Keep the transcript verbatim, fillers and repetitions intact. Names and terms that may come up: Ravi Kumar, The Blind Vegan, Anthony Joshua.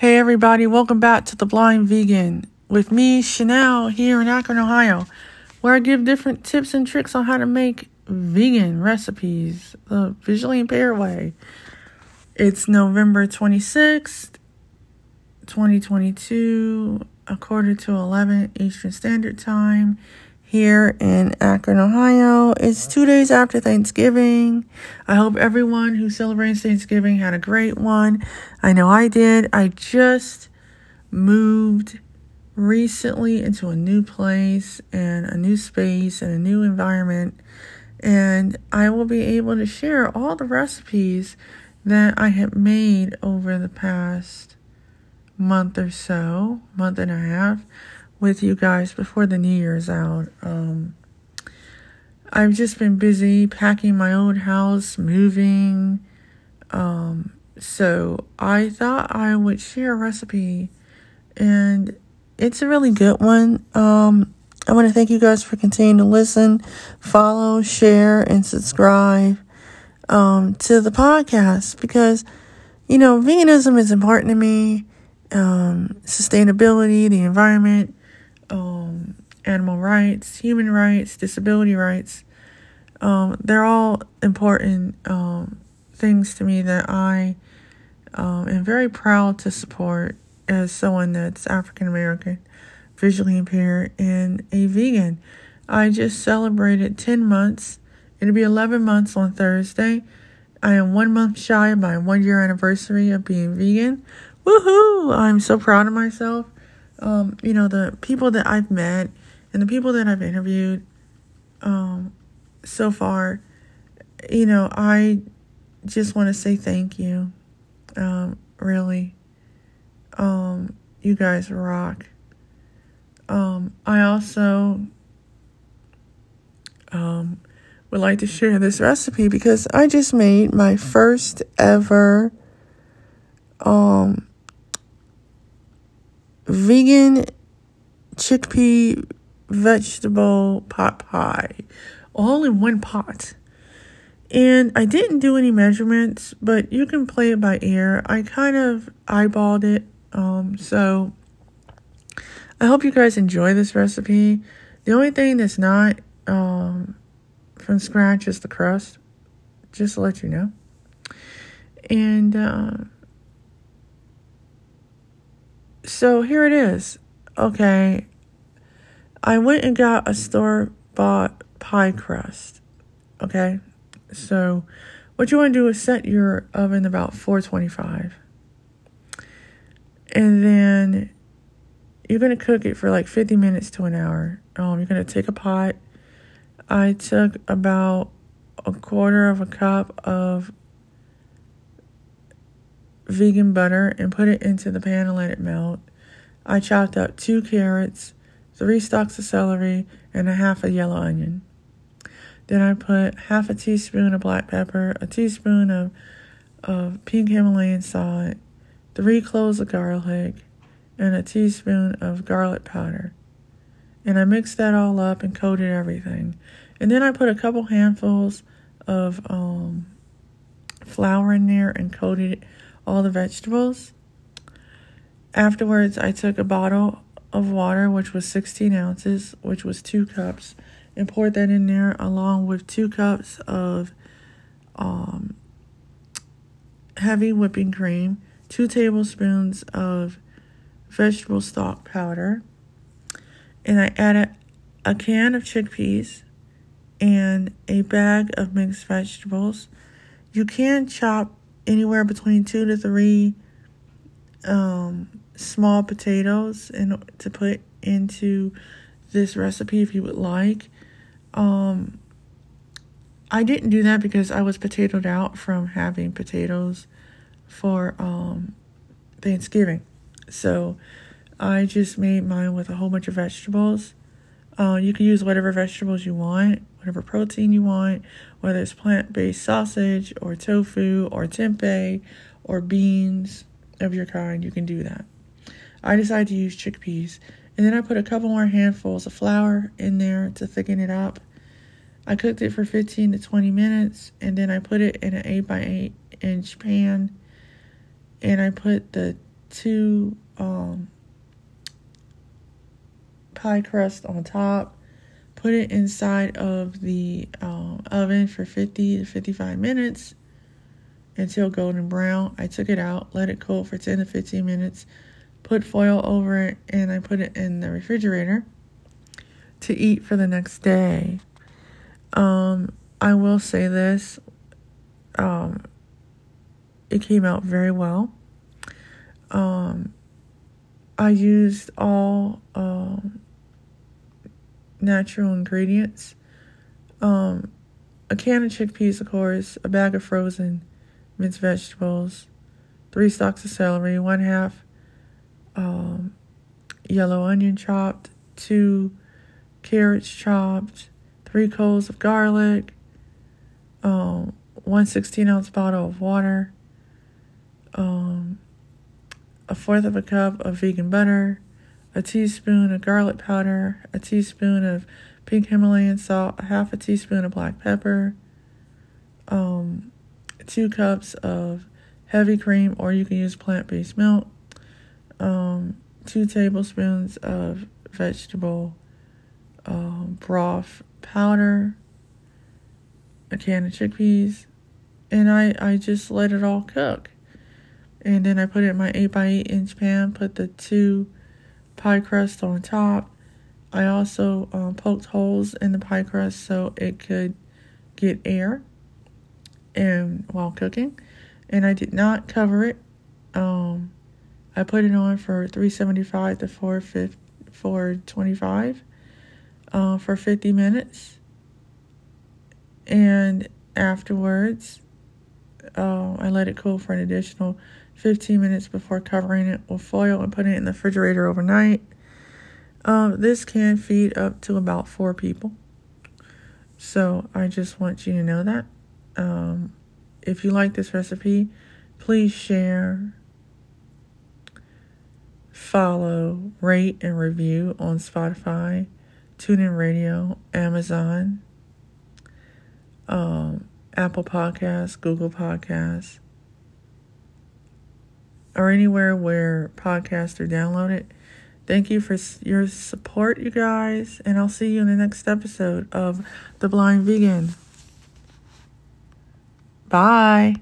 Hey everybody, welcome back to The Blind Vegan with me, Chanel, here in Akron, Ohio, where I give different tips and tricks on how to make vegan recipes the visually impaired way. It's November twenty-sixth, twenty twenty-two, a quarter to eleven Eastern Standard Time here in Akron, Ohio. It's two days after Thanksgiving. I hope everyone who celebrates Thanksgiving had a great one. I know I did. I just moved recently into a new place and a new space and a new environment. And I will be able to share all the recipes that I have made over the past month or so, month and a half, with you guys before the New Year's out. Um, I've just been busy packing my old house, moving. Um, so I thought I would share a recipe, and it's a really good one. Um, I want to thank you guys for continuing to listen, follow, share, and subscribe um, to the podcast because, you know, veganism is important to me. Um, sustainability, the environment, Um, animal rights, human rights, disability rights. Um, they're all important um, things to me that I um, am very proud to support as someone that's African American, visually impaired, and a vegan. I just celebrated ten months. It'll be eleven months on Thursday. I am one month shy of my one year anniversary of being vegan. Woohoo! I'm so proud of myself. Um, you know, the people that I've met and the people that I've interviewed um, so far, you know, I just want to say thank you. Um, really. Um, you guys rock. Um, I also um, would like to share this recipe because I just made my first ever um vegan chickpea vegetable pot pie all in one pot, and I didn't do any measurements, but you can play it by ear. I kind of eyeballed it, um so I hope you guys enjoy this recipe. The only thing that's not um from scratch is the crust, just to let you know. And uh So here it is. Okay. I went and got a store-bought pie crust. Okay. So what you want to do is set your oven about four twenty-five. And then you're going to cook it for like fifty minutes to an hour. Um, you're going to take a pot. I took about a quarter of a cup of vegan butter and put it into the pan and let it melt. I chopped up two carrots, three stalks of celery, and a half a yellow onion. Then I put half a teaspoon of black pepper, a teaspoon of, of pink Himalayan salt, three cloves of garlic, and a teaspoon of garlic powder. And I mixed that all up and coated everything. And then I put a couple handfuls of um, flour in there and coated it, all the vegetables. Afterwards, I took a bottle of water, which was sixteen ounces, which was two cups, and poured that in there along with two cups of um, heavy whipping cream, two tablespoons of vegetable stock powder, and I added a can of chickpeas and a bag of mixed vegetables. You can chop anywhere between two to three um, small potatoes and to put into this recipe if you would like. Um, I didn't do that because I was potatoed out from having potatoes for um, Thanksgiving. So I just made mine with a whole bunch of vegetables. Uh, you can use whatever vegetables you want, whatever protein you want, whether it's plant-based sausage or tofu or tempeh or beans of your kind, you can do that. I decided to use chickpeas. And then I put a couple more handfuls of flour in there to thicken it up. I cooked it for fifteen to twenty minutes, and then I put it in an eight by eight inch pan, and I put the two um, pie crust on top. Put it inside of the um, oven for fifty to fifty-five minutes until golden brown. I took it out, let it cool for ten to fifteen minutes, put foil over it, and I put it in the refrigerator to eat for the next day. Um, I will say this, um, it came out very well. Um, I used all... Um, natural ingredients, um, a can of chickpeas, of course, a bag of frozen minced vegetables, three stalks of celery, one half um, yellow onion chopped, two carrots chopped, three cloves of garlic, um, one sixteen ounce bottle of water, um, a fourth of a cup of vegan butter, a teaspoon of garlic powder, a teaspoon of pink Himalayan salt, half a teaspoon of black pepper, um, two cups of heavy cream, or you can use plant-based milk, um, two tablespoons of vegetable um, broth powder, a can of chickpeas, and I, I just let it all cook. And then I put it in my eight by eight inch pan, put the two pie crust on top. I also um, poked holes in the pie crust so it could get air and while cooking, and I did not cover it. um, I put it on for three seventy-five to four twenty-five uh, for fifty minutes, and afterwards uh, I let it cool for an additional fifteen minutes before covering it with foil and putting it in the refrigerator overnight. Um, this can feed up to about four people. So I just want you to know that. Um, if you like this recipe, please share, follow, rate, and review on Spotify, TuneIn Radio, Amazon, um, Apple Podcasts, Google Podcasts, or anywhere where podcasts are downloaded. Thank you for your support, you guys, and I'll see you in the next episode of The Blind Vegan. Bye.